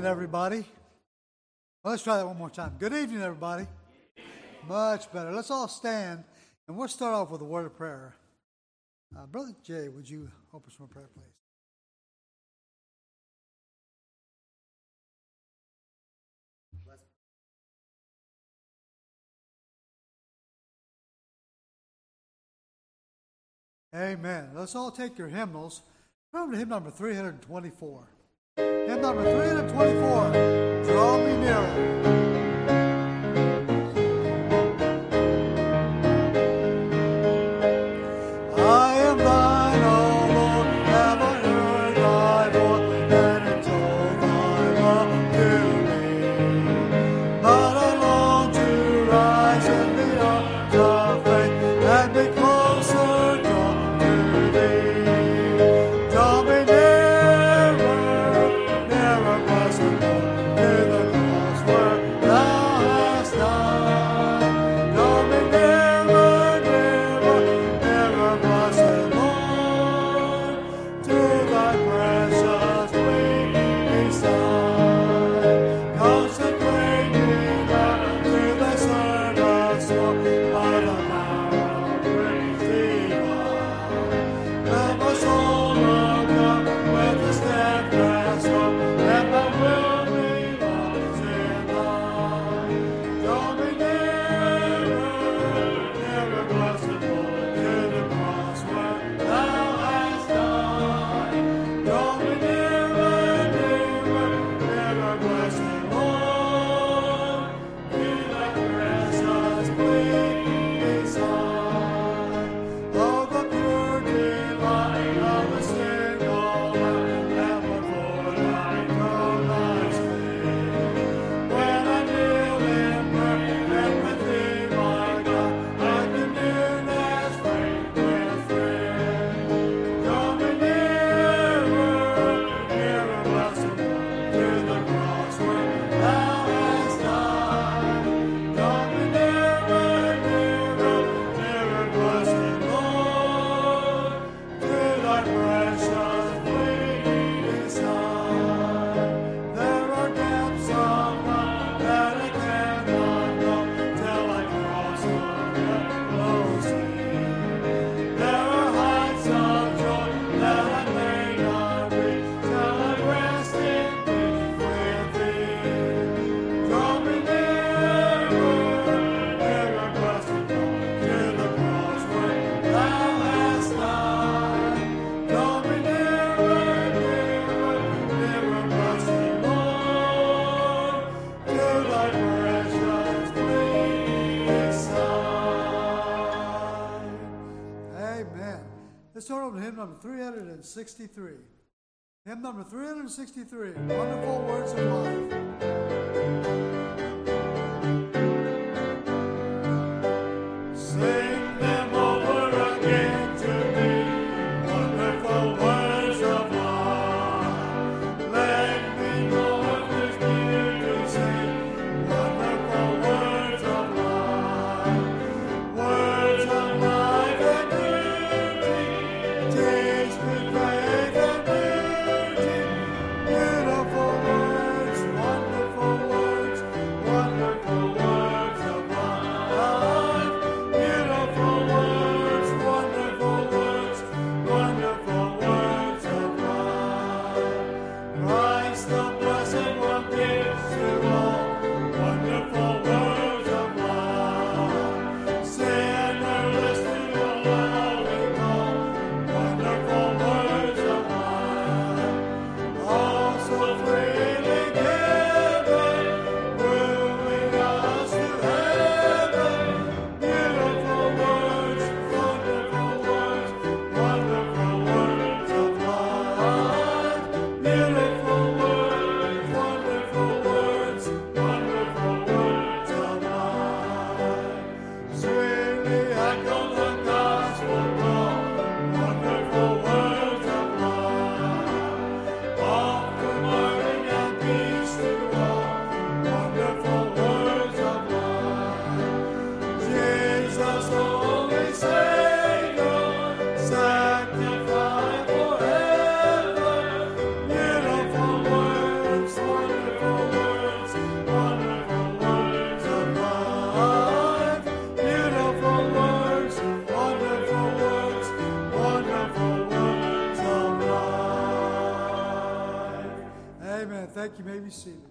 evening, everybody. Well, let's try that one more time. Good evening, everybody. Much better. Let's all stand, and we'll start off with a word of prayer. Brother Jay, would you open some prayer, please? Amen. Let's all take your hymnals. Turn to hymn number 324. Hymn number 324, Draw Me Nearer. Number 363. Hymn number 363, Wonderful Words of Life. Wonderful words Thank you. You may be seated.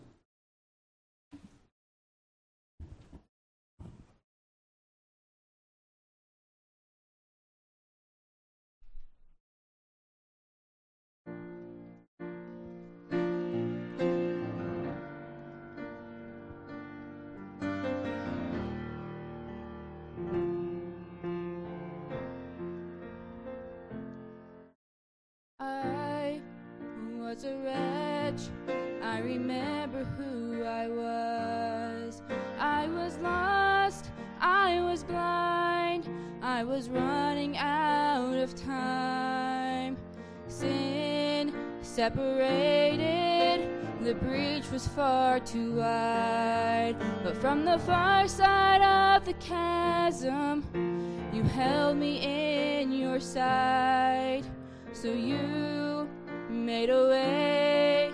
A wretch, I remember who I was. I was lost, I was blind, I was running out of time. Sin separated, the breach was far too wide. But from the far side of the chasm, you held me in your sight. So you made a way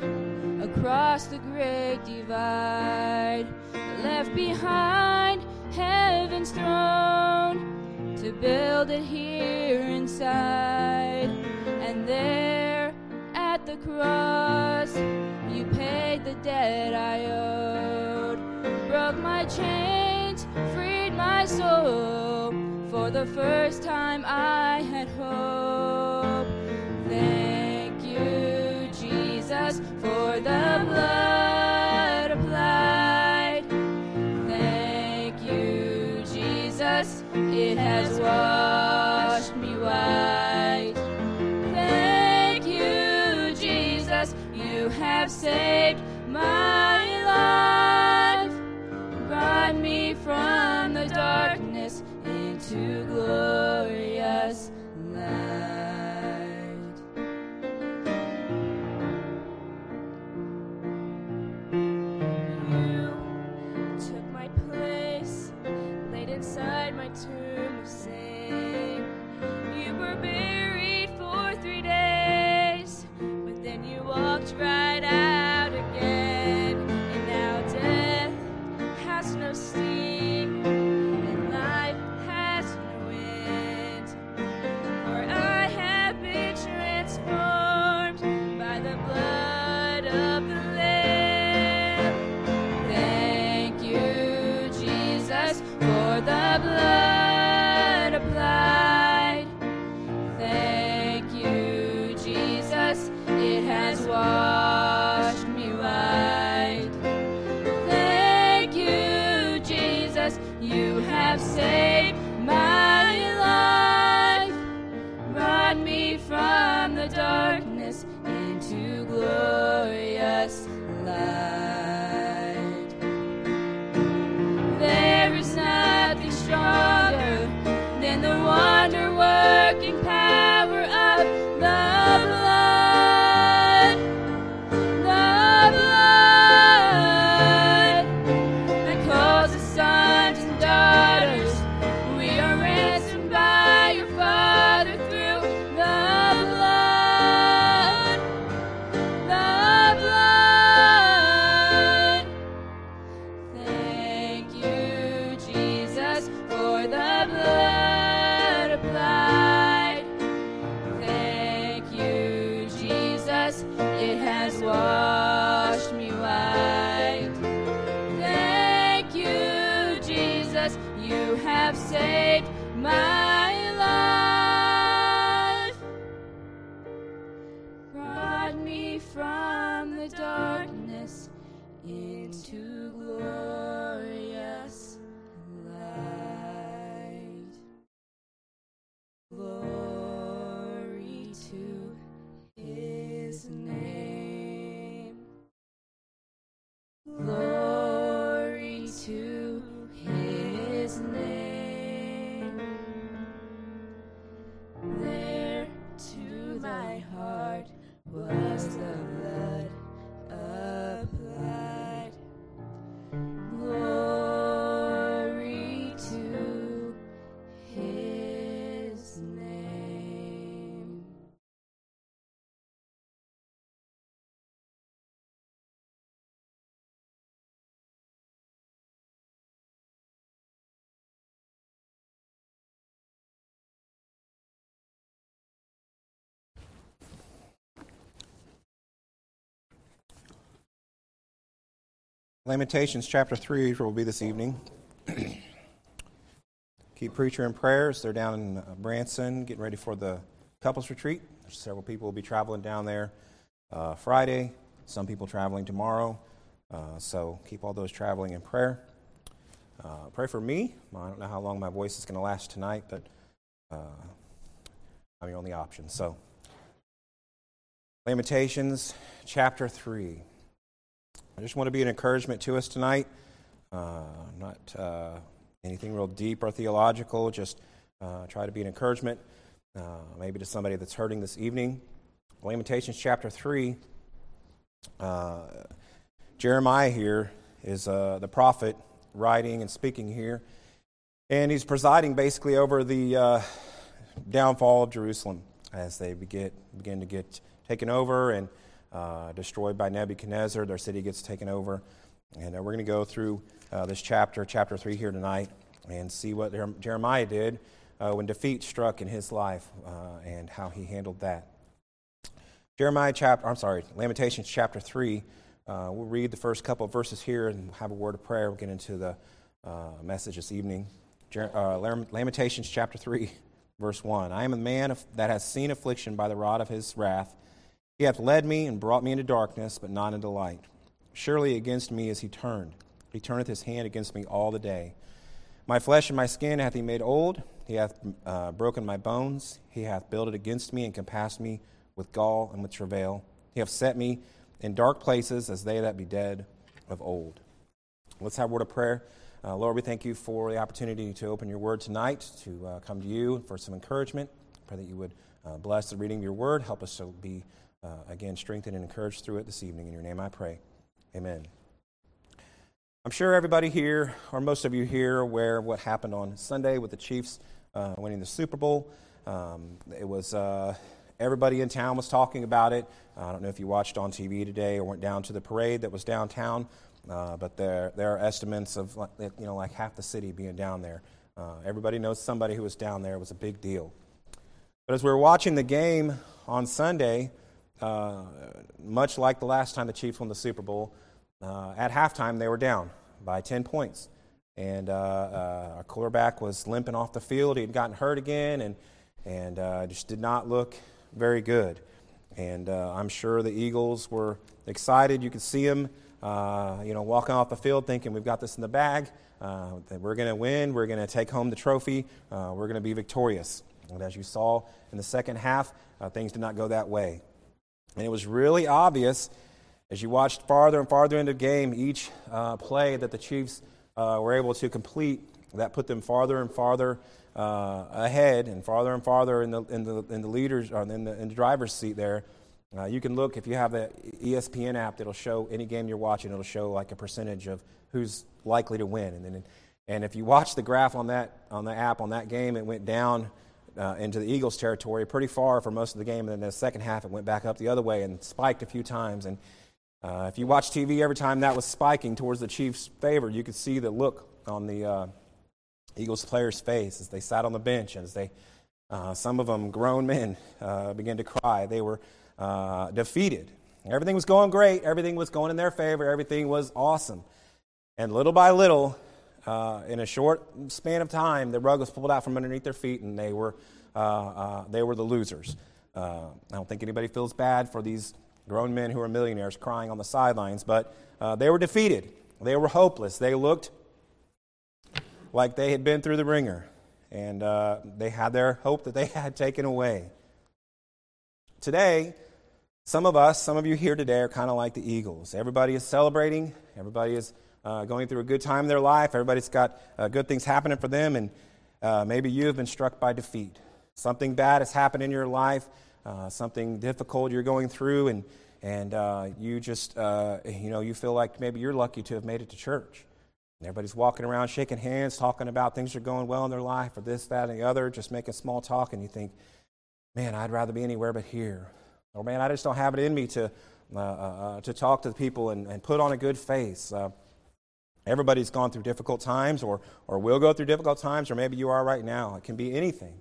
across the great divide, left behind heaven's throne to build it here inside. And there at the cross, you paid the debt I owed, broke my chains, freed my soul. For the first time I had hope. For the blood applied, thank you, Jesus, it has washed me white. Thank you, Jesus, you have saved my life, brought me from the darkness into glorious light. Tomb of sin, you were buried for 3 days, but then you walked right out again. And now death has no sting, and life has no end. For I have been transformed by the blood of the Lamb. Thank you, Jesus, for the blood. Washed me white. Thank you, Jesus, you have saved my life, brought me from the darkness into glorious light. There is nothing stronger than the wonder-working power of the blood. Lamentations chapter 3 will be this evening. Keep preacher in prayers. They're down in Branson getting ready for the couples retreat. There's several people will be traveling down there Friday. Some people traveling tomorrow. So keep all those traveling in prayer. Pray for me. I don't know how long my voice is going to last tonight, but I'm your only option. So Lamentations chapter 3. I just want to be an encouragement to us tonight, not anything real deep or theological, just try to be an encouragement, maybe to somebody that's hurting this evening. Lamentations chapter 3, Jeremiah here is the prophet writing and speaking here, and he's presiding basically over the downfall of Jerusalem as they begin to get taken over and destroyed by Nebuchadnezzar. Their city gets taken over. And we're going to go through this chapter 3 here tonight, and see what Jeremiah did when defeat struck in his life and how he handled that. Lamentations chapter 3. We'll read the first couple of verses here and have a word of prayer. We'll get into the message this evening. Lamentations chapter 3, verse 1. I am a man that has seen affliction by the rod of his wrath. He hath led me and brought me into darkness, but not into light. Surely against me is he turned. He turneth his hand against me all the day. My flesh and my skin hath he made old. He hath broken my bones. He hath builded against me and compassed me with gall and with travail. He hath set me in dark places as they that be dead of old. Let's have a word of prayer. Lord, we thank you for the opportunity to open your word tonight, to come to you for some encouragement. Pray that you would bless the reading of your word. Help us to be again, strengthened and encouraged through it this evening. In your name I pray. Amen. I'm sure everybody here, or most of you here, are aware of what happened on Sunday with the Chiefs winning the Super Bowl. It was everybody in town was talking about it. I don't know if you watched on TV today or went down to the parade that was downtown, but there are estimates of like half the city being down there. Everybody knows somebody who was down there. It was a big deal. But as we were watching the game on Sunday, much like the last time the Chiefs won the Super Bowl, at halftime they were down by 10 points. And our quarterback was limping off the field. He had gotten hurt again and just did not look very good. And I'm sure the Eagles were excited. You could see them walking off the field thinking, we've got this in the bag, that we're going to win, we're going to take home the trophy, we're going to be victorious. And as you saw in the second half, things did not go that way. And it was really obvious as you watched farther and farther into the game, each play that the Chiefs were able to complete, that put them farther and farther ahead and farther in the leaders or in the driver's seat there. You can look, if you have the ESPN app, that'll show any game you're watching. It'll show like a percentage of who's likely to win. And if you watch the graph on that game, it went down into the Eagles' territory pretty far for most of the game, and then the second half it went back up the other way and spiked a few times. And if you watch TV, every time that was spiking towards the Chiefs' favor, you could see the look on the Eagles' players' face as they sat on the bench and as they, some of them grown men, began to cry. They were defeated. Everything was going great. Everything was going in their favor. Everything was awesome. And little by little, in a short span of time, the rug was pulled out from underneath their feet, and they were the losers. I don't think anybody feels bad for these grown men who are millionaires crying on the sidelines, but they were defeated. They were hopeless. They looked like they had been through the ringer, and they had their hope that they had taken away. Today, some of you here today, are kind of like the Eagles. Everybody is celebrating. Everybody is going through a good time in their life. Everybody's got good things happening for them, and maybe you have been struck by defeat. Something bad has happened in your life, something difficult you're going through, and you just you feel like maybe you're lucky to have made it to church. And everybody's walking around shaking hands, talking about things are going well in their life, or this, that, and the other, just making small talk, and you think, man, I'd rather be anywhere but here, or man, I just don't have it in me to talk to the people and put on a good face. Everybody's gone through difficult times or will go through difficult times, or maybe you are right now. It can be anything.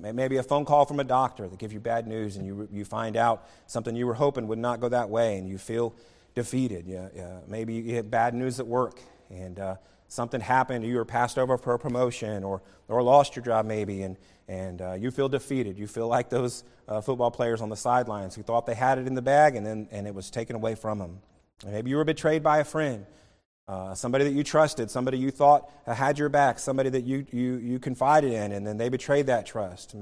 Maybe a phone call from a doctor that gives you bad news, and you find out something you were hoping would not go that way, and you feel defeated. Maybe you get bad news at work and something happened. You were passed over for a promotion or lost your job maybe, and you feel defeated. You feel like those football players on the sidelines who thought they had it in the bag and it was taken away from them. And maybe you were betrayed by a friend, somebody that you trusted, somebody you thought had your back, somebody that you confided in, and then they betrayed that trust.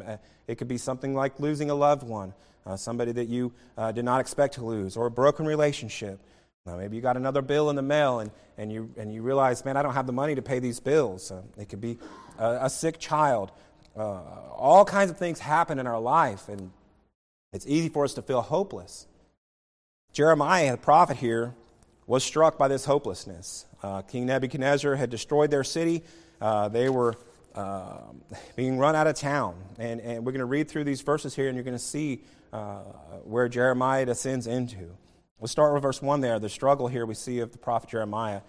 It could be something like losing a loved one, somebody that you did not expect to lose, or a broken relationship. Now, maybe you got another bill in the mail and you realize, man, I don't have the money to pay these bills. It could be a sick child. All kinds of things happen in our life, and it's easy for us to feel hopeless. Jeremiah, the prophet here, was struck by this hopelessness. King Nebuchadnezzar had destroyed their city. They were being run out of town. And we're going to read through these verses here, and you're going to see where Jeremiah descends into. We'll start with verse 1 there, the struggle here we see of the prophet Jeremiah.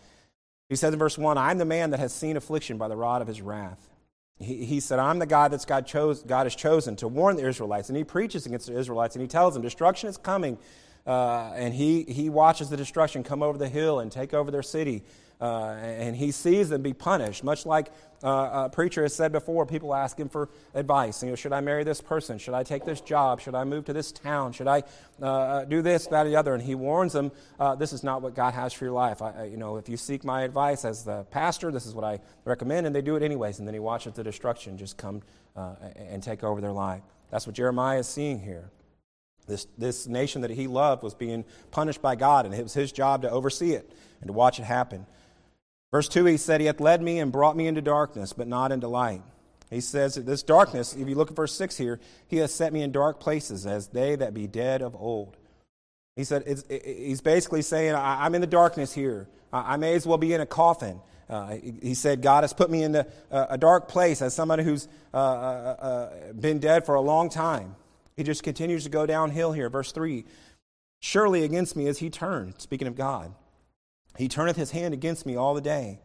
He says in verse 1, "I'm the man that has seen affliction by the rod of his wrath." He said, "I'm the guy that God has chosen to warn the Israelites." And he preaches against the Israelites, and he tells them destruction is coming. And he watches the destruction come over the hill and take over their city. And he sees them be punished, much like a preacher has said before. People ask him for advice. You know, should I marry this person? Should I take this job? Should I move to this town? Should I do this, that, or the other? And he warns them, this is not what God has for your life. If you seek my advice as the pastor, this is what I recommend. And they do it anyways. And then he watches the destruction just come and take over their life. That's what Jeremiah is seeing here. This nation that he loved was being punished by God, and it was his job to oversee it and to watch it happen. Verse 2, he said, "He hath led me and brought me into darkness, but not into light." He says that this darkness, if you look at verse 6 here, "He hath set me in dark places as they that be dead of old." He said, he's basically saying, I'm in the darkness here. I may as well be in a coffin. He said, God has put me in a dark place as somebody who's been dead for a long time. He just continues to go downhill here. Verse 3, "Surely against me is he turned," speaking of God. "He turneth his hand against me all the day."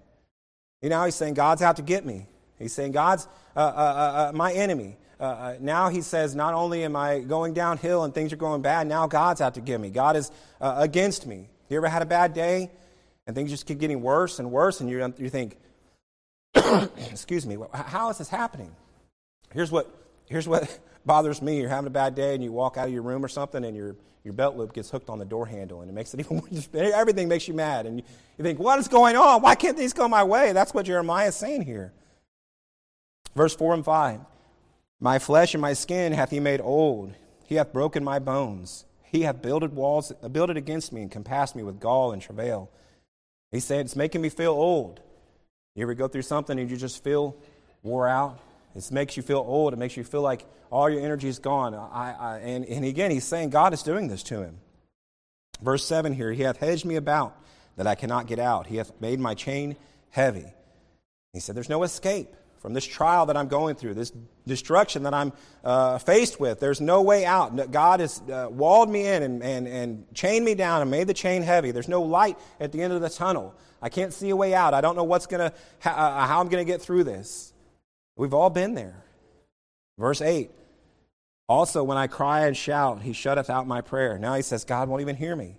And now he's saying, God's out to get me. He's saying, God's my enemy. Now he says, not only am I going downhill and things are going bad, now God's out to get me. God is against me. You ever had a bad day and things just keep getting worse and worse, and you think, excuse me, how is this happening? Here's what bothers me. You're having a bad day and you walk out of your room or something and your belt loop gets hooked on the door handle, and it makes it even worse. Everything makes you mad, and you think, what is going on? Why can't these go my way? That's what Jeremiah is saying here. Verse 4 and 5, "My flesh and my skin hath he made old. He hath broken my bones. He hath builded against me and compassed me with gall and travail." He said, it's making me feel old. You ever go through something and you just feel wore out? It makes you feel old. It makes you feel like all your energy is gone. And again, he's saying God is doing this to him. Verse 7 here, "He hath hedged me about that I cannot get out. He hath made my chain heavy." He said, there's no escape from this trial that I'm going through, this destruction that I'm faced with. There's no way out. God has walled me in and chained me down and made the chain heavy. There's no light at the end of the tunnel. I can't see a way out. I don't know how I'm going to get through this. We've all been there. Verse 8, "Also when I cry and shout, he shutteth out my prayer." Now he says, God won't even hear me.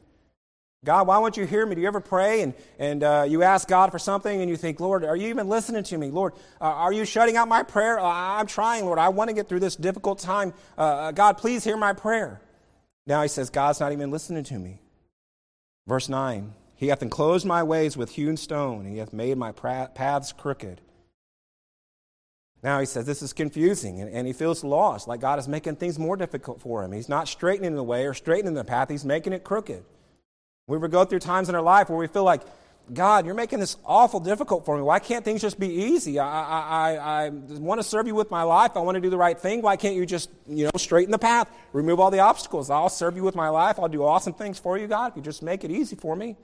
God, why won't you hear me? Do you ever pray and you ask God for something and you think, Lord, are you even listening to me? Lord, are you shutting out my prayer? I'm trying, Lord. I want to get through this difficult time. God, please hear my prayer. Now he says, God's not even listening to me. Verse 9, "He hath enclosed my ways with hewn stone. He hath made my paths crooked." Now he says this is confusing, and he feels lost, like God is making things more difficult for him. He's not straightening the way or straightening the path. He's making it crooked. We would go through times in our life where we feel like, God, you're making this awful difficult for me. Why can't things just be easy? I want to serve you with my life. I want to do the right thing. Why can't you just straighten the path, remove all the obstacles? I'll serve you with my life. I'll do awesome things for you, God, if you just make it easy for me.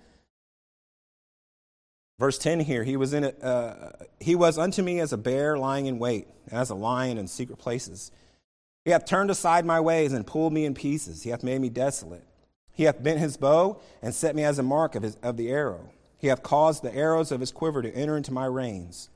Verse 10 here, "He was unto me as a bear lying in wait, as a lion in secret places. He hath turned aside my ways and pulled me in pieces. He hath made me desolate. He hath bent his bow and set me as a mark of the arrow. He hath caused the arrows of his quiver to enter into my reins."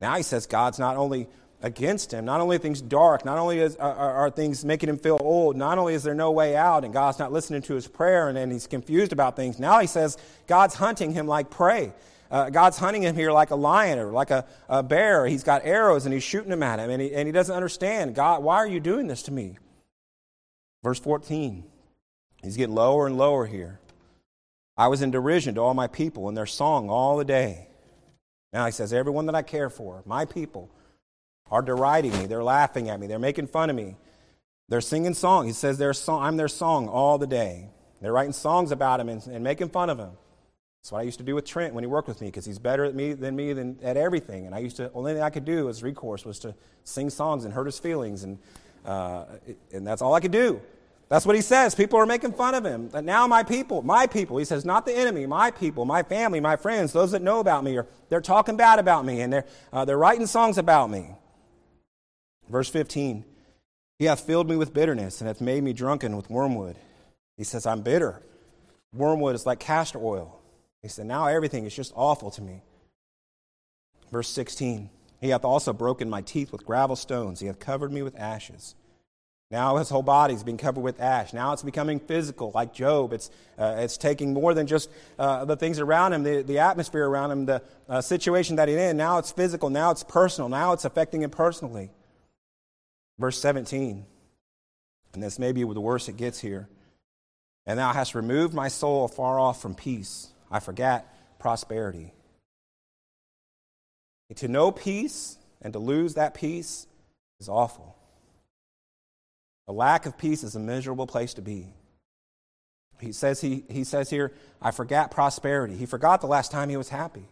Now he says God's not only against him. Not only are things dark, not only are things making him feel old, not only is there no way out and God's not listening to his prayer and he's confused about things, now he says God's hunting him like prey. God's hunting him here like a lion or like a bear. He's got arrows and he's shooting them at him, and he doesn't understand. God, why are you doing this to me? Verse 14, he's getting lower and lower here. I was in derision to all my people and their song all the day. Now he says, everyone that I care for, my people, are deriding me. They're laughing at me. They're making fun of me. They're singing songs. He says, I'm their song all the day. They're writing songs about him and making fun of him. That's what I used to do with Trent when he worked with me, because he's better at me than at everything. And I used to, only thing I could do as recourse was to sing songs and hurt his feelings, and that's all I could do. That's what he says. People are making fun of him. But now my people, he says, not the enemy, my people, my family, my friends, those that know about me, they're talking bad about me, and they're writing songs about me. Verse 15, he hath filled me with bitterness and hath made me drunken with wormwood. He says, I'm bitter. Wormwood is like castor oil. He said, now everything is just awful to me. Verse 16, he hath also broken my teeth with gravel stones. He hath covered me with ashes. Now his whole body's been covered with ash. Now it's becoming physical, like Job. It's taking more than just the things around him, the atmosphere around him, the situation that he's in. Now it's physical. Now it's personal. Now it's affecting him personally. Verse 17, and this may be the worst it gets here. And thou hast removed my soul afar off from peace. I forgot prosperity. To know peace and to lose that peace is awful. A lack of peace is a miserable place to be. He says here, I forgot prosperity. He forgot the last time he was happy.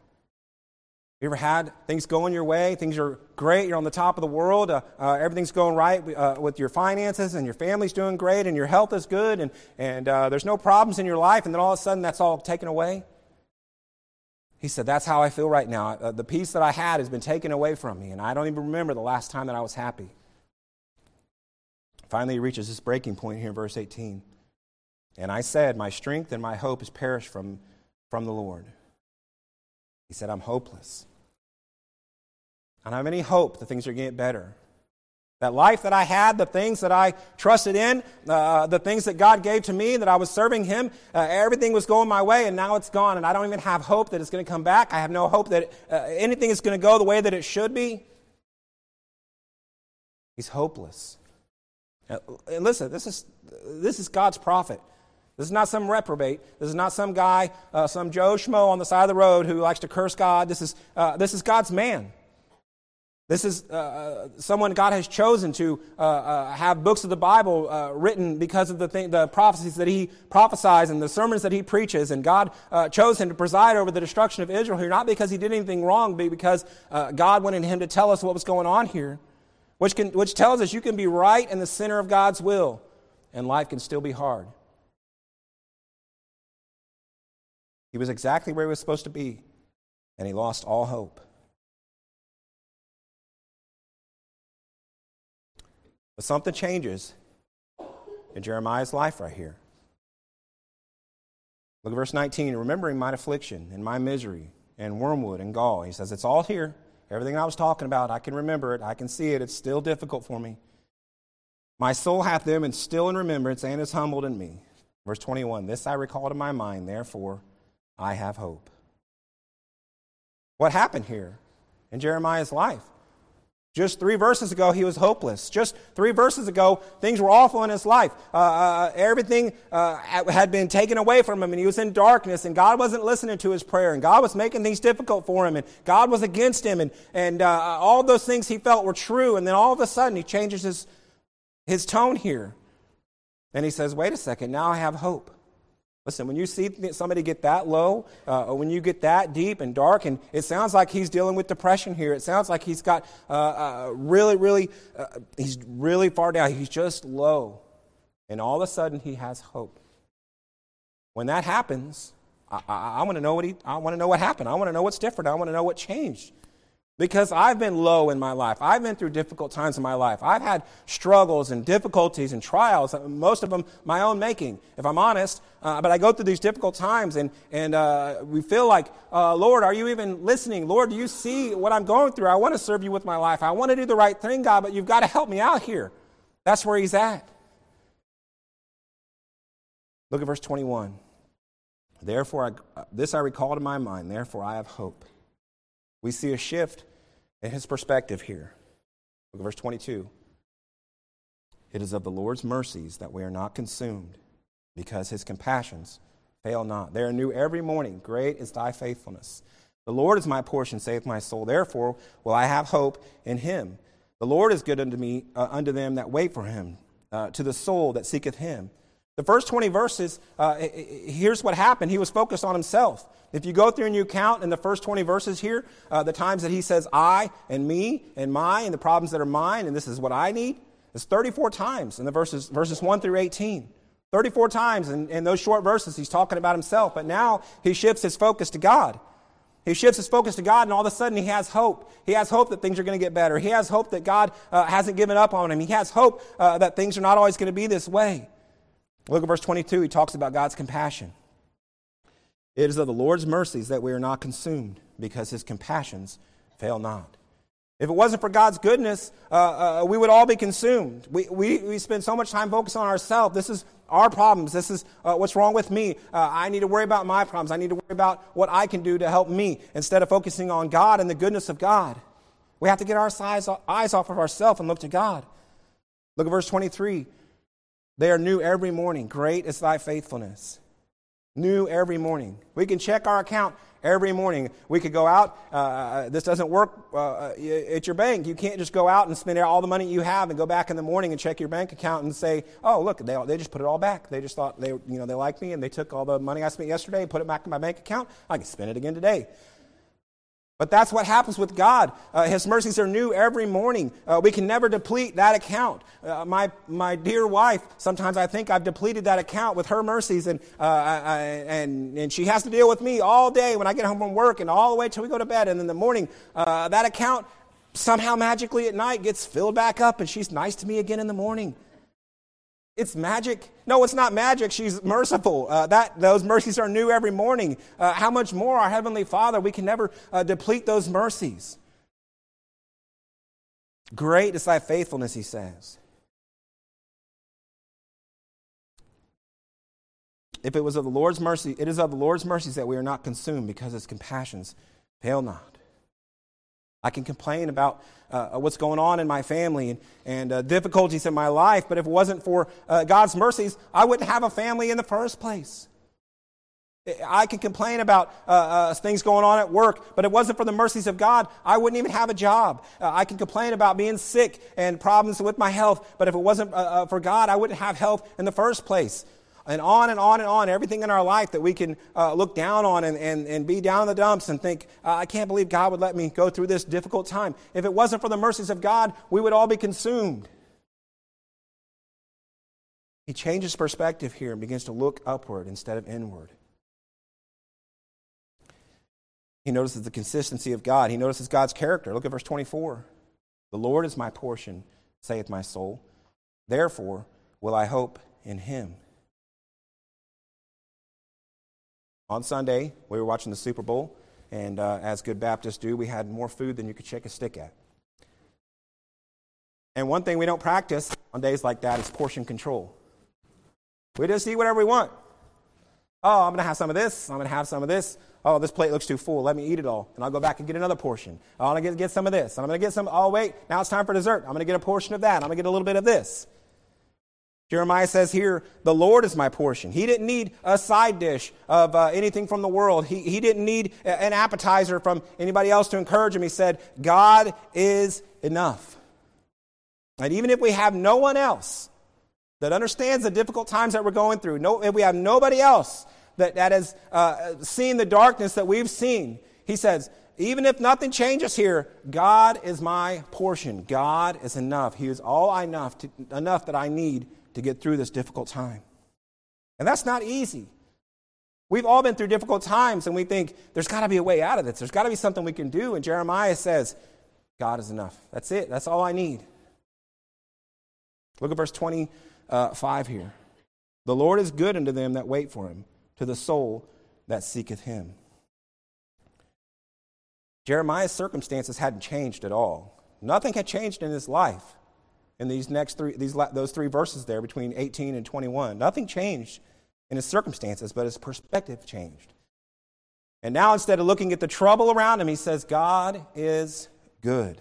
You ever had things going your way? Things are great. You're on the top of the world. Everything's going right with your finances, and your family's doing great, and your health is good, and there's no problems in your life, and then all of a sudden that's all taken away. He said, that's how I feel right now. The peace that I had has been taken away from me, and I don't even remember the last time that I was happy. Finally, he reaches this breaking point here in verse 18. And I said, my strength and my hope is perished from the Lord. He said, I'm hopeless. I don't have any hope that things are getting better. That life that I had, the things that I trusted in, the things that God gave to me, that I was serving him, everything was going my way, and now it's gone, and I don't even have hope that it's going to come back. I have no hope that anything is going to go the way that it should be. He's hopeless. And listen, this is God's prophet. This is not some reprobate. This is not some guy, some Joe Schmo on the side of the road who likes to curse God. This is God's man. This is someone God has chosen to have books of the Bible written because of the prophecies that he prophesies and the sermons that he preaches. And God chose him to preside over the destruction of Israel here, not because he did anything wrong, but because God wanted him to tell us what was going on here, which tells us you can be right in the center of God's will, and life can still be hard. He was exactly where he was supposed to be, and he lost all hope. But something changes in Jeremiah's life right here. Look at verse 19. Remembering mine affliction and my misery and wormwood and gall. He says, it's all here. Everything I was talking about, I can remember it. I can see it. It's still difficult for me. My soul hath them and still in remembrance and is humbled in me. Verse 21, this I recall to my mind, therefore I have hope. What happened here in Jeremiah's life? Just 3 verses ago, he was hopeless. Just 3 verses ago, things were awful in his life. Everything had been taken away from him, and he was in darkness, and God wasn't listening to his prayer, and God was making things difficult for him, and God was against him, and all those things he felt were true, and then all of a sudden, he changes his tone here. And he says, wait a second, now I have hope. Listen, when you see somebody get that low, or when you get that deep and dark, and it sounds like he's dealing with depression here. It sounds like he's got he's really far down. He's just low. And all of a sudden, he has hope. When that happens, I want to know what happened. I want to know what's different. I want to know what changed. Because I've been low in my life. I've been through difficult times in my life. I've had struggles and difficulties and trials, most of them my own making, if I'm honest. But I go through these difficult times, and we feel like, Lord, are you even listening? Lord, do you see what I'm going through? I want to serve you with my life. I want to do the right thing, God, but you've got to help me out here. That's where he's at. Look at verse 21. Therefore, this I recall to my mind, therefore I have hope. We see a shift in his perspective here. Look at verse 22. It is of the Lord's mercies that we are not consumed, because his compassions fail not. They are new every morning. Great is thy faithfulness. The Lord is my portion, saith my soul. Therefore will I have hope in him. The Lord is good unto me, unto them that wait for him, to the soul that seeketh him. The first 20 verses, here's what happened. He was focused on himself. If you go through and you count in the first 20 verses here, the times that he says I and me and my and the problems that are mine and this is what I need, it's 34 times in the verses 1 through 18. 34 times in those short verses he's talking about himself. But now he shifts his focus to God. He shifts his focus to God, and all of a sudden he has hope. He has hope that things are going to get better. He has hope that God hasn't given up on him. He has hope that things are not always going to be this way. Look at verse 22. He talks about God's compassion. It is of the Lord's mercies that we are not consumed, because his compassions fail not. If it wasn't for God's goodness, we would all be consumed. We spend so much time focused on ourselves. This is our problems. This is what's wrong with me. I need to worry about my problems. I need to worry about what I can do to help me instead of focusing on God and the goodness of God. We have to get our eyes off of ourselves and look to God. Look at verse 23. They are new every morning. Great is thy faithfulness. New every morning. We can check our account every morning. We could go out. This doesn't work at your bank. You can't just go out and spend all the money you have and go back in the morning and check your bank account and say, oh, look, they just put it all back. They just thought they liked me and they took all the money I spent yesterday, put it back in my bank account. I can spend it again today. But that's what happens with God. His mercies are new every morning. We can never deplete that account. My dear wife, sometimes I think I've depleted that account with her mercies, and she has to deal with me all day when I get home from work and all the way till we go to bed. And in the morning, that account somehow magically at night gets filled back up, and she's nice to me again in the morning. It's magic. No, it's not magic. She's merciful. Those mercies are new every morning. How much more our Heavenly Father, we can never deplete those mercies. Great is thy faithfulness, he says. If it was of the Lord's mercy, it is of the Lord's mercies that we are not consumed, because his compassions fail not. I can complain about what's going on in my family and difficulties in my life, but if it wasn't for God's mercies, I wouldn't have a family in the first place. I can complain about things going on at work, but if it wasn't for the mercies of God, I wouldn't even have a job. I can complain about being sick and problems with my health, but if it wasn't for God, I wouldn't have health in the first place. And on and on and on, everything in our life that we can look down on and be down in the dumps and think, I can't believe God would let me go through this difficult time. If it wasn't for the mercies of God, we would all be consumed. He changes perspective here and begins to look upward instead of inward. He notices the consistency of God. He notices God's character. Look at verse 24. The Lord is my portion, saith my soul. Therefore will I hope in him. On Sunday, we were watching the Super Bowl, and as good Baptists do, we had more food than you could shake a stick at. And one thing we don't practice on days like that is portion control. We just eat whatever we want. Oh, I'm going to have some of this. I'm going to have some of this. Oh, this plate looks too full. Let me eat it all, and I'll go back and get another portion. I'm going to get some of this. I'm going to get some. Oh, wait, now it's time for dessert. I'm going to get a portion of that. I'm going to get a little bit of this. Jeremiah says here, the Lord is my portion. He didn't need a side dish of anything from the world. He didn't need an appetizer from anybody else to encourage him. He said, God is enough. And even if we have no one else that understands the difficult times that we're going through, if we have nobody else that has seen the darkness that we've seen, he says, even if nothing changes here, God is my portion. God is enough. He is all enough that I need to get through this difficult time. And that's not easy. We've all been through difficult times, and we think, there's got to be a way out of this. There's got to be something we can do. And Jeremiah says, God is enough. That's it. That's all I need. Look at verse 25 here. The Lord is good unto them that wait for him, to the soul that seeketh him. Jeremiah's circumstances hadn't changed at all. Nothing had changed in his life in these next those three verses there between 18 and 21. Nothing changed in his circumstances, but his perspective changed. And now instead of looking at the trouble around him, he says, God is good.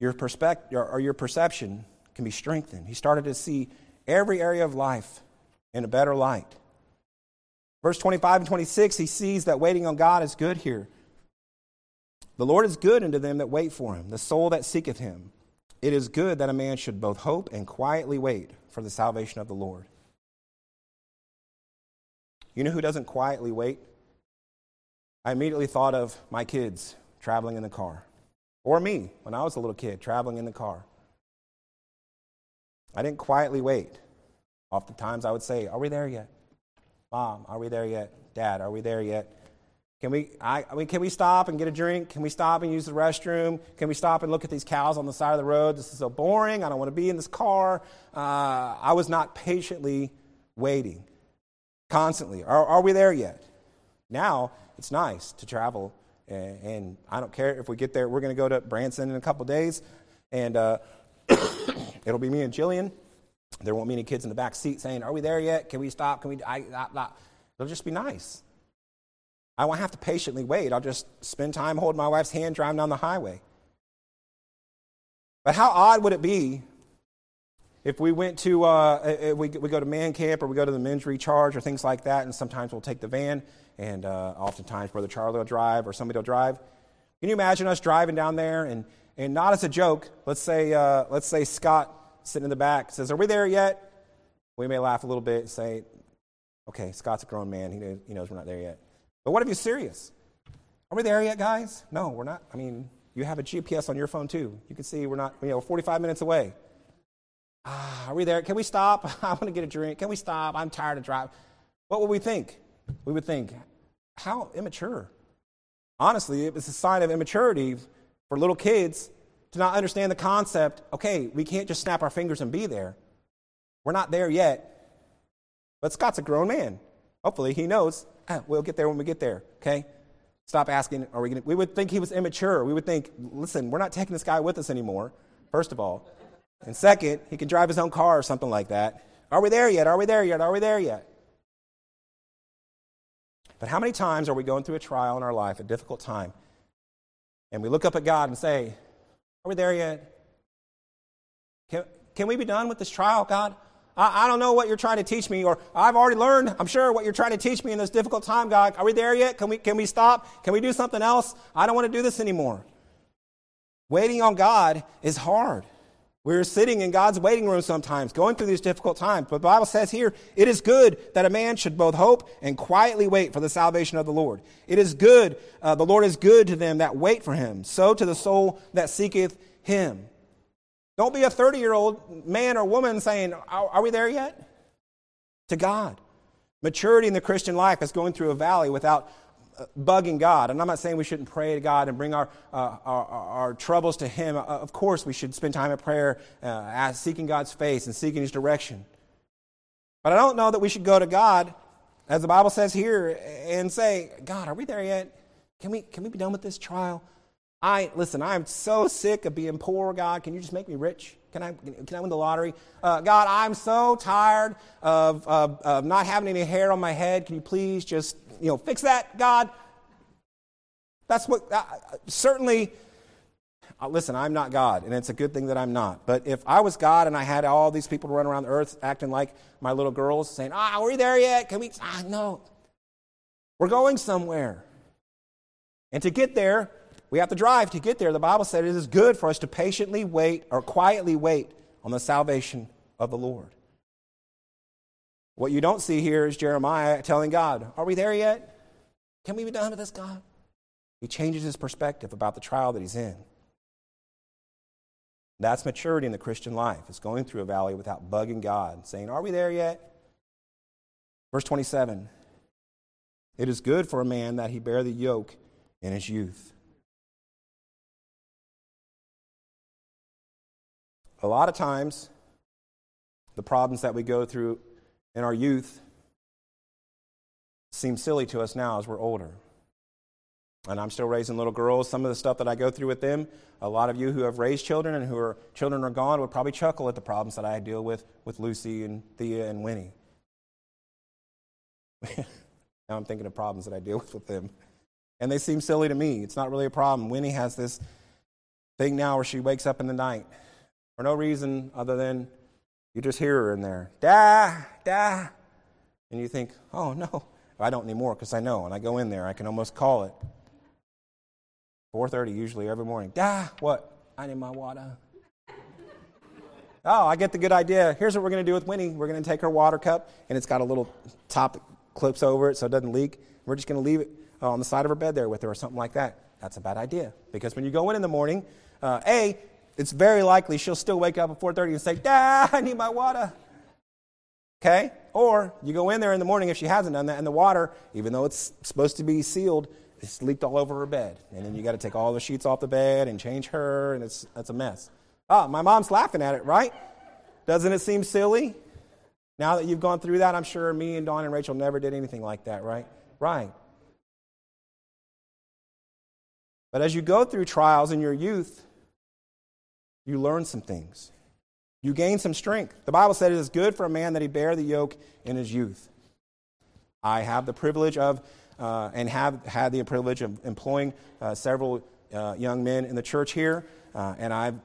Your perspective or your perception can be strengthened. He started to see every area of life in a better light. Verse 25 and 26, he sees that waiting on God is good here. The Lord is good unto them that wait for him, the soul that seeketh him. It is good that a man should both hope and quietly wait for the salvation of the Lord. You know who doesn't quietly wait? I immediately thought of my kids traveling in the car. Or me, when I was a little kid, traveling in the car. I didn't quietly wait. Oftentimes I would say, are we there yet? Mom, are we there yet? Dad, are we there yet? Can we stop and get a drink? Can we stop and use the restroom? Can we stop and look at these cows on the side of the road? This is so boring. I don't want to be in this car. I was not patiently waiting constantly. Are we there yet? Now, it's nice to travel. And I don't care if we get there. We're going to go to Branson in a couple days, and it'll be me and Jillian. There won't be any kids in the back seat saying, are we there yet? Can we stop? Can we? It'll just be nice. I won't have to patiently wait. I'll just spend time holding my wife's hand driving down the highway. But how odd would it be if we went to, we go to man camp or we go to the men's recharge or things like that, and sometimes we'll take the van, and oftentimes Brother Charlie will drive or somebody will drive. Can you imagine us driving down there and not as a joke, let's say Scott sitting in the back says, are we there yet? We may laugh a little bit and say, okay, Scott's a grown man. He knows we're not there yet. But what if you're serious? Are we there yet, guys? No, we're not. I mean, you have a GPS on your phone too. You can see we're not, we're 45 minutes away. Are we there? Can we stop? I want to get a drink. Can we stop? I'm tired of driving. What would we think? We would think, how immature. Honestly, it's a sign of immaturity for little kids to not understand the concept, okay, we can't just snap our fingers and be there. We're not there yet. But Scott's a grown man. Hopefully he knows, we'll get there when we get there, okay? Stop asking, are we going to? We would think he was immature. We would think, listen, we're not taking this guy with us anymore, first of all. And second, he can drive his own car or something like that. Are we there yet? Are we there yet? Are we there yet? But how many times are we going through a trial in our life, a difficult time, and we look up at God and say, are we there yet? Can we be done with this trial, God? I don't know what you're trying to teach me, or I've already learned, I'm sure, what you're trying to teach me in this difficult time, God. Are we there yet? Can we stop? Can we do something else? I don't want to do this anymore. Waiting on God is hard. We're sitting in God's waiting room sometimes, going through these difficult times. But the Bible says here, it is good that a man should both hope and quietly wait for the salvation of the Lord. It is good, the Lord is good to them that wait for him, so to the soul that seeketh him. Don't be a 30-year-old man or woman saying, are we there yet? To God. Maturity in the Christian life is going through a valley without bugging God. And I'm not saying we shouldn't pray to God and bring our troubles to him. Of course, we should spend time in prayer, seeking God's face and seeking his direction. But I don't know that we should go to God, as the Bible says here, and say, God, are we there yet? Can we be done with this trial? I'm so sick of being poor, God. Can you just make me rich? Can I win the lottery? God, I'm so tired of not having any hair on my head. Can you please just, fix that, God? That's what, I'm not God, and it's a good thing that I'm not. But if I was God and I had all these people running around the earth acting like my little girls, saying, are we there yet? No. We're going somewhere. And to get there, we have to drive to get there. The Bible said it is good for us to patiently wait or quietly wait on the salvation of the Lord. What you don't see here is Jeremiah telling God, are we there yet? Can we be done with this, God? He changes his perspective about the trial that he's in. That's maturity in the Christian life. It's going through a valley without bugging God, saying, are we there yet? Verse 27, it is good for a man that he bear the yoke in his youth. A lot of times, the problems that we go through in our youth seem silly to us now as we're older. And I'm still raising little girls. Some of the stuff that I go through with them, a lot of you who have raised children and whose children are gone would probably chuckle at the problems that I deal with Lucy and Thea and Winnie. Now I'm thinking of problems that I deal with them. And they seem silly to me. It's not really a problem. Winnie has this thing now where she wakes up in the night for no reason other than you just hear her in there. Da. And you think, oh, no. I don't anymore because I know. And I go in there. I can almost call it. 4:30 usually every morning. What? I need my water. Oh, I get the good idea. Here's what we're going to do with Winnie. We're going to take her water cup, and it's got a little top that clips over it so it doesn't leak. We're just going to leave it on the side of her bed there with her or something like that. That's a bad idea because when you go in the morning, it's very likely she'll still wake up at 4:30 and say, I need my water. Okay? Or you go in there in the morning if she hasn't done that, and the water, even though it's supposed to be sealed, it's leaked all over her bed. And then you got to take all the sheets off the bed and change her, and that's a mess. Oh, my mom's laughing at it, right? Doesn't it seem silly? Now that you've gone through that, I'm sure me and Don and Rachel never did anything like that, right? Right. But as you go through trials in your youth, you learn some things. You gain some strength. The Bible said it is good for a man that he bear the yoke in his youth. I have the privilege of, and have had the privilege of employing several young men in the church here. And I'm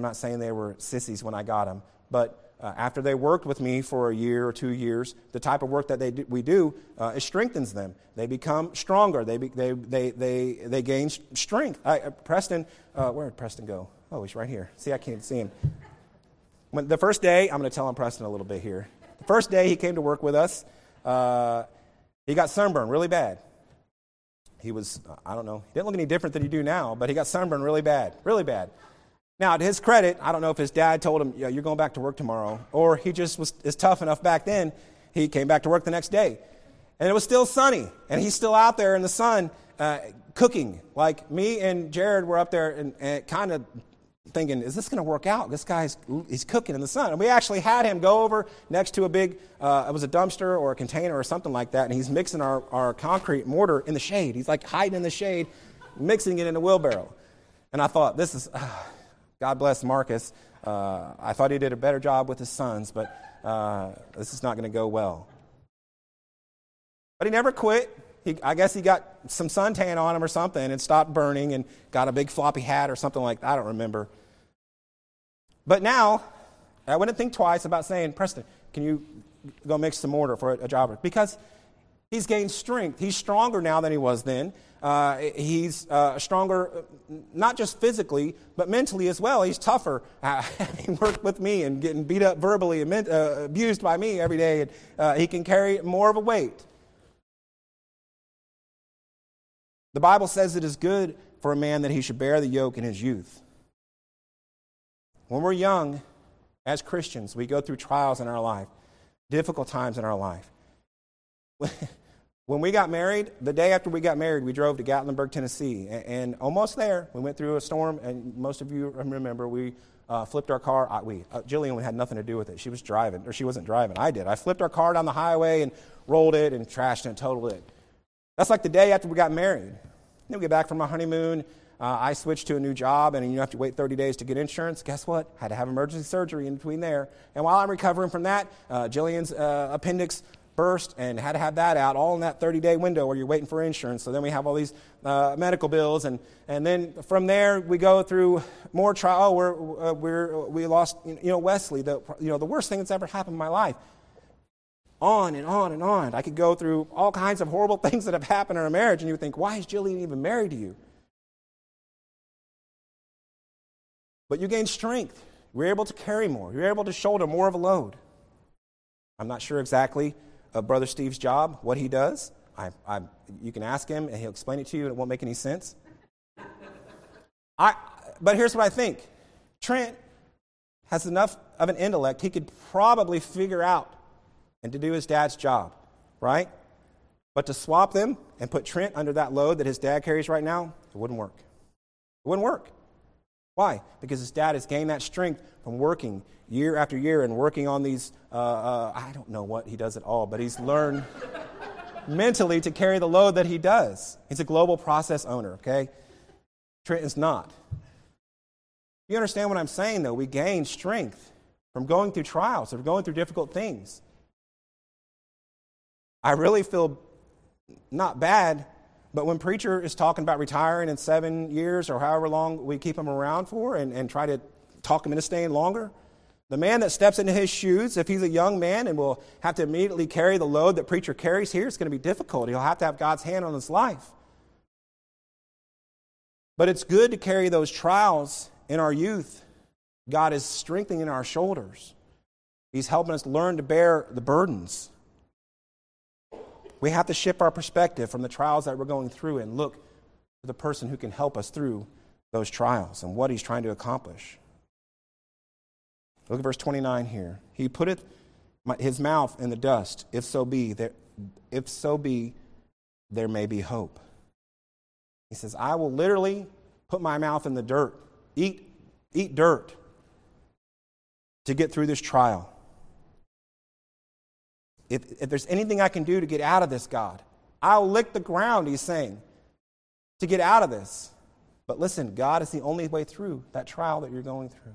not saying they were sissies when I got them, but after they worked with me for a year or 2 years, the type of work that we do it strengthens them. They become stronger. They gain strength. Preston, where did Preston go? Oh, he's right here. See, I can't see him. The first day, I'm going to tell on Preston a little bit here. The first day he came to work with us, he got sunburned really bad. He was, I don't know, he didn't look any different than you do now, but he got sunburned really bad. Now, to his credit, I don't know if his dad told him, yeah, you're going back to work tomorrow, or he just is tough enough back then, he came back to work the next day. And it was still sunny, and he's still out there in the sun cooking. Like, me and Jared were up there and kind of thinking, is this going to work out? This guy's he's cooking in the sun. And we actually had him go over next to a big, it was a dumpster or a container or something like that, and he's mixing our concrete mortar in the shade. He's like hiding in the shade, mixing it in a wheelbarrow. And I thought, this is, God bless Marcus. I thought he did a better job with his sons, but this is not going to go well. But he never quit. I guess he got some suntan on him or something and stopped burning and got a big floppy hat or something like that. I don't remember. But now, I wouldn't think twice about saying, Preston, can you go mix some mortar for a job? Because he's gained strength. He's stronger now than he was then. He's stronger, not just physically, but mentally as well. He's tougher. He worked with me and getting beat up verbally and abused by me every day. And, he can carry more of a weight. The Bible says it is good for a man that he should bear the yoke in his youth. When we're young, as Christians, we go through trials in our life, difficult times in our life. When we got married, the day after we got married, we drove to Gatlinburg, Tennessee, and almost there, we went through a storm, and most of you remember, we flipped our car. Jillian had nothing to do with it. She was driving, or she wasn't driving. I did. I flipped our car down the highway and rolled it and trashed and totaled it. That's like the day after we got married. Then we get back from our honeymoon. I switched to a new job, and you have to wait 30 days to get insurance. Guess what? I had to have emergency surgery in between there. And while I'm recovering from that, Jillian's appendix burst and had to have that out, all in that 30-day window where you're waiting for insurance. So then we have all these medical bills. And then from there, we go through more trial. We lost Wesley, the worst thing that's ever happened in my life. On and on and on. I could go through all kinds of horrible things that have happened in our marriage, and you would think, why is Jillian even married to you? But you gain strength. You're able to carry more. You're able to shoulder more of a load. I'm not sure exactly of Brother Steve's job, what he does. You can ask him, and he'll explain it to you, and it won't make any sense. But here's what I think. Trent has enough of an intellect, he could probably figure out and to do his dad's job, right? But to swap them and put Trent under that load that his dad carries right now, it wouldn't work. It wouldn't work. Why? Because his dad has gained that strength from working year after year and working on these, I don't know what he does at all, but he's learned mentally to carry the load that he does. He's a global process owner, okay? Trent is not. You understand what I'm saying, though? We gain strength from going through trials, from going through difficult things. I really feel not bad, but when preacher is talking about retiring in 7 years or however long we keep him around for and try to talk him into staying longer, the man that steps into his shoes, if he's a young man and will have to immediately carry the load that preacher carries here, it's going to be difficult. He'll have to have God's hand on his life. But it's good to carry those trials in our youth. God is strengthening our shoulders. He's helping us learn to bear the burdens. We have to shift our perspective from the trials that we're going through and look to the person who can help us through those trials and what he's trying to accomplish. Look at verse 29 here. He putteth his mouth in the dust, if so be there may be hope. He says, I will literally put my mouth in the dirt, eat dirt to get through this trial. If there's anything I can do to get out of this, God, I'll lick the ground, he's saying, to get out of this. But listen, God is the only way through that trial that you're going through.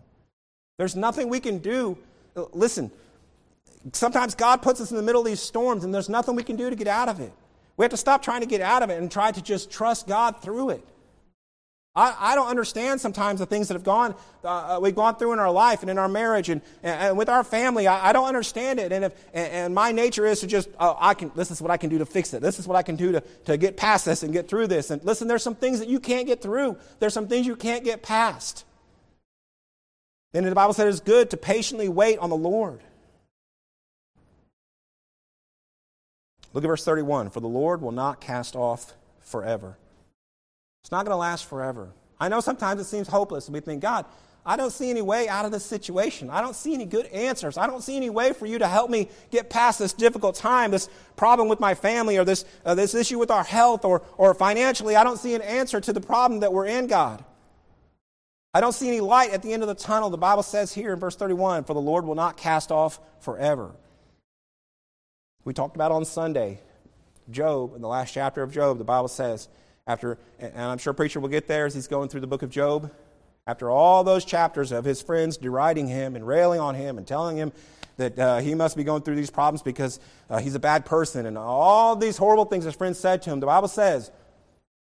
There's nothing we can do. Listen, sometimes God puts us in the middle of these storms and there's nothing we can do to get out of it. We have to stop trying to get out of it and try to just trust God through it. I don't understand sometimes the things that have we've gone through in our life and in our marriage and with our family. I don't understand it. And my nature is to just, this is what I can do to fix it. This is what I can do to get past this and get through this. And listen, there's some things that you can't get through. There's some things you can't get past. And the Bible said it's good to patiently wait on the Lord. Look at verse 31. For the Lord will not cast off forever. It's not going to last forever. I know sometimes it seems hopeless, and we think, God, I don't see any way out of this situation. I don't see any good answers. I don't see any way for you to help me get past this difficult time, this problem with my family, or this issue with our health, or financially. I don't see an answer to the problem that we're in, God. I don't see any light at the end of the tunnel. The Bible says here in verse 31, for the Lord will not cast off forever. We talked about on Sunday, Job, in the last chapter of Job, the Bible says, after, and I'm sure preacher will get there as he's going through the book of Job, after all those chapters of his friends deriding him and railing on him and telling him that he must be going through these problems because he's a bad person and all these horrible things his friends said to him, the Bible says,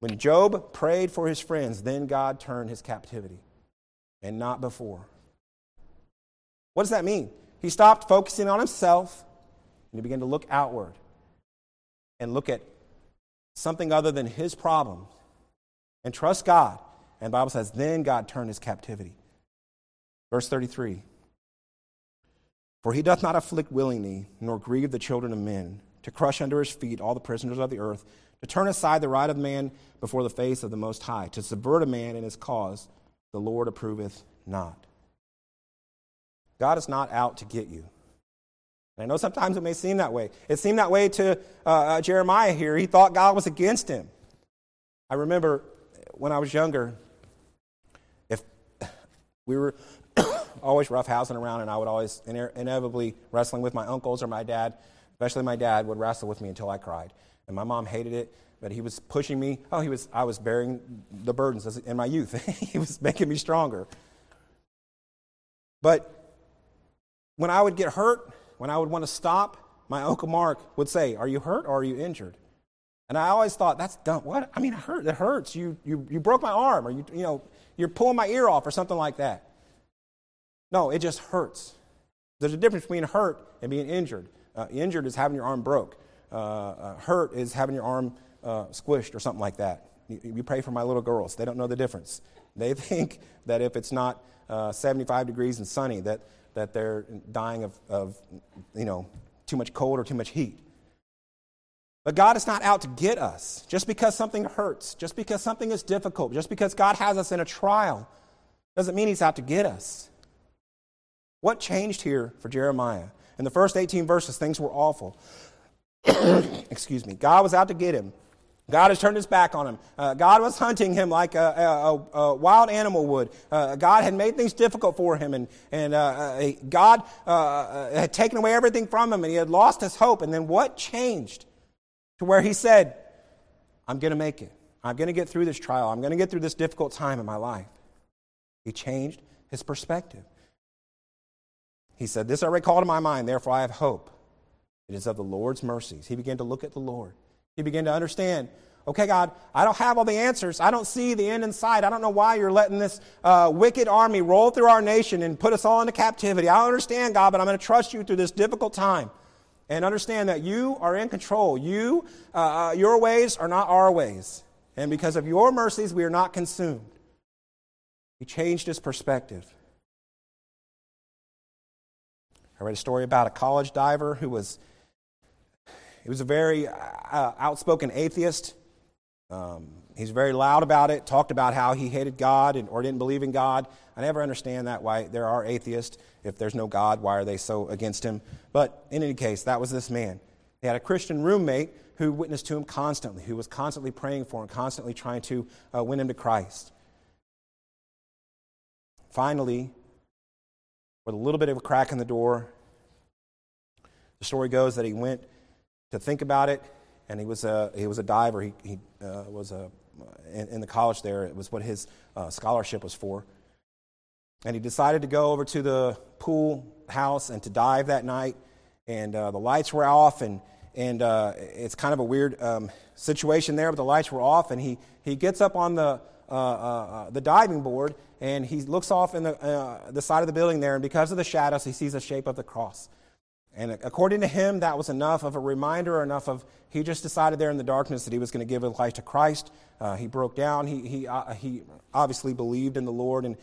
when Job prayed for his friends, then God turned his captivity, and not before. What does that mean? He stopped focusing on himself and he began to look outward and look at something other than his problem, and trust God. And the Bible says, then God turned his captivity. Verse 33, for he doth not afflict willingly, nor grieve the children of men, to crush under his feet all the prisoners of the earth, to turn aside the right of man before the face of the Most High, to subvert a man in his cause, the Lord approveth not. God is not out to get you. I know sometimes it may seem that way. It seemed that way to Jeremiah here. He thought God was against him. I remember when I was younger, if we were always roughhousing around, and I would always inevitably wrestling with my uncles or my dad, especially my dad would wrestle with me until I cried. And my mom hated it, but he was pushing me. I was bearing the burdens in my youth. He was making me stronger. But when I would get hurt, when I would want to stop, my Uncle Mark would say, are you hurt or are you injured? And I always thought, that's dumb. What? I mean, it hurt. It hurts. You broke my arm, or you're pulling my ear off, or something like that. No, it just hurts. There's a difference between hurt and being injured. Injured is having your arm broke. Hurt is having your arm squished or something like that. You pray for my little girls. They don't know the difference. They think that if it's not 75 degrees and sunny, that they're dying of too much cold or too much heat. But God is not out to get us. Just because something hurts, just because something is difficult, just because God has us in a trial, doesn't mean he's out to get us. What changed here for Jeremiah? In the first 18 verses, things were awful. Excuse me. God was out to get him. God has turned his back on him. God was hunting him like a wild animal would. God had made things difficult for him, and God had taken away everything from him, and he had lost his hope. And then what changed to where he said, I'm going to make it. I'm going to get through this trial. I'm going to get through this difficult time in my life. He changed his perspective. He said, this I recall to my mind, therefore I have hope. It is of the Lord's mercies. He began to look at the Lord. He began to understand, okay, God, I don't have all the answers. I don't see the end in sight. I don't know why you're letting this wicked army roll through our nation and put us all into captivity. I understand, God, but I'm going to trust you through this difficult time and understand that you are in control. You, your ways are not our ways. And because of your mercies, we are not consumed. He changed his perspective. I read a story about a college diver who was, he was a very outspoken atheist. He's very loud about it, talked about how he hated God or didn't believe in God. I never understand that, why there are atheists. If there's no God, why are they so against him? But in any case, that was this man. He had a Christian roommate who witnessed to him constantly, who was constantly praying for him, constantly trying to win him to Christ. Finally, with a little bit of a crack in the door, the story goes that he went to think about it, and he was a diver. He was in the college there. It was what his scholarship was for. And he decided to go over to the pool house and to dive that night. And the lights were off, and it's kind of a weird situation there, but the lights were off, and he gets up on the diving board, and he looks off in the side of the building there, and because of the shadows, he sees the shape of the cross. And according to him, that was enough of a reminder, he just decided there in the darkness that he was going to give his life to Christ. He broke down. He obviously believed in the Lord and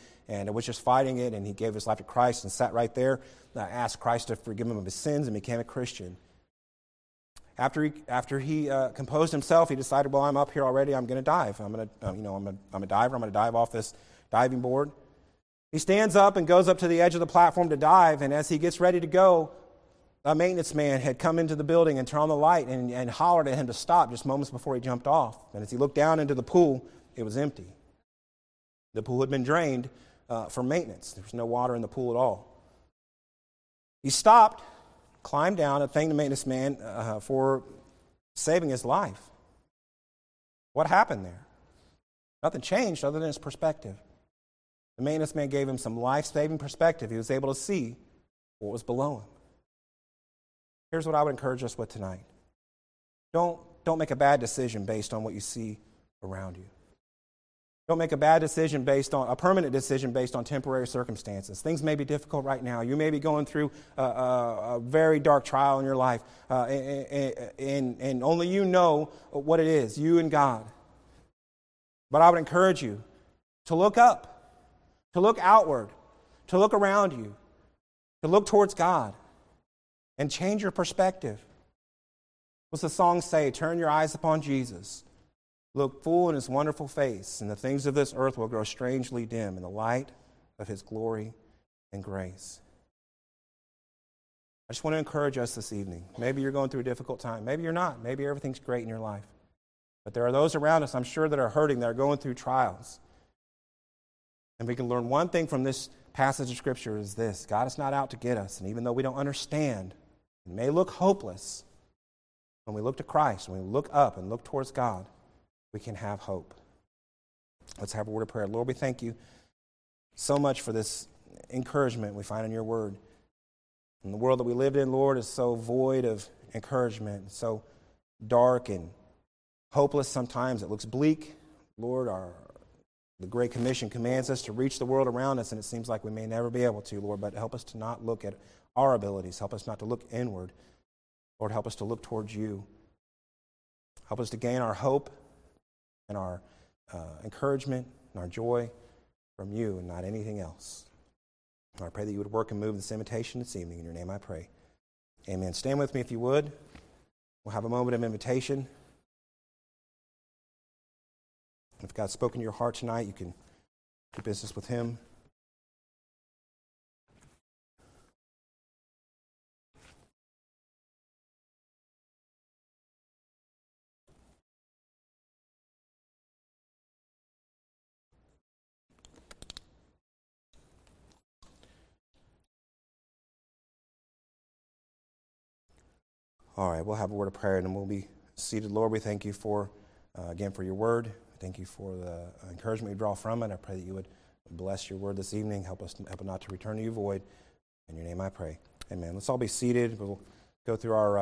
was just fighting it, and he gave his life to Christ and sat right there, asked Christ to forgive him of his sins, and became a Christian. After he composed himself, he decided, well, I'm up here already. I'm going to dive. I'm a diver. I'm going to dive off this diving board. He stands up and goes up to the edge of the platform to dive, and as he gets ready to go, a maintenance man had come into the building and turned on the light and hollered at him to stop just moments before he jumped off. And as he looked down into the pool, it was empty. The pool had been drained for maintenance. There was no water in the pool at all. He stopped, climbed down, and thanked the maintenance man for saving his life. What happened there? Nothing changed other than his perspective. The maintenance man gave him some life-saving perspective. He was able to see what was below him. Here's what I would encourage us with tonight. Don't make a bad decision based on what you see around you. Don't make a bad decision based on temporary circumstances. Things may be difficult right now. You may be going through a very dark trial in your life, and only you know what it is, you and God. But I would encourage you to look up, to look outward, to look around you, to look towards God, and change your perspective. What's the song say? Turn your eyes upon Jesus. Look full in his wonderful face, and the things of this earth will grow strangely dim in the light of his glory and grace. I just want to encourage us this evening. Maybe you're going through a difficult time. Maybe you're not. Maybe everything's great in your life. But there are those around us, I'm sure, that are hurting, that are going through trials. And we can learn one thing from this passage of Scripture is this: God is not out to get us. And even though we don't understand, it may look hopeless, when we look to Christ, when we look up and look towards God, we can have hope. Let's have a word of prayer. Lord, we thank you so much for this encouragement we find in your word. And the world that we live in, Lord, is so void of encouragement, so dark and hopeless sometimes. It looks bleak. Lord, the Great Commission commands us to reach the world around us, and it seems like we may never be able to, Lord, but help us to not look at our abilities. Help us not to look inward. Lord, help us to look towards you. Help us to gain our hope and our encouragement and our joy from you and not anything else. I pray that you would work and move this invitation this evening. In your name I pray. Amen. Stand with me if you would. We'll have a moment of invitation. If God's spoken to your heart tonight, you can do business with him. All right, we'll have a word of prayer and then we'll be seated. Lord, we thank you for, again, for your word. We thank you for the encouragement we draw from it. I pray that you would bless your word this evening. Help not to return to you void. In your name I pray. Amen. Let's all be seated. We'll go through our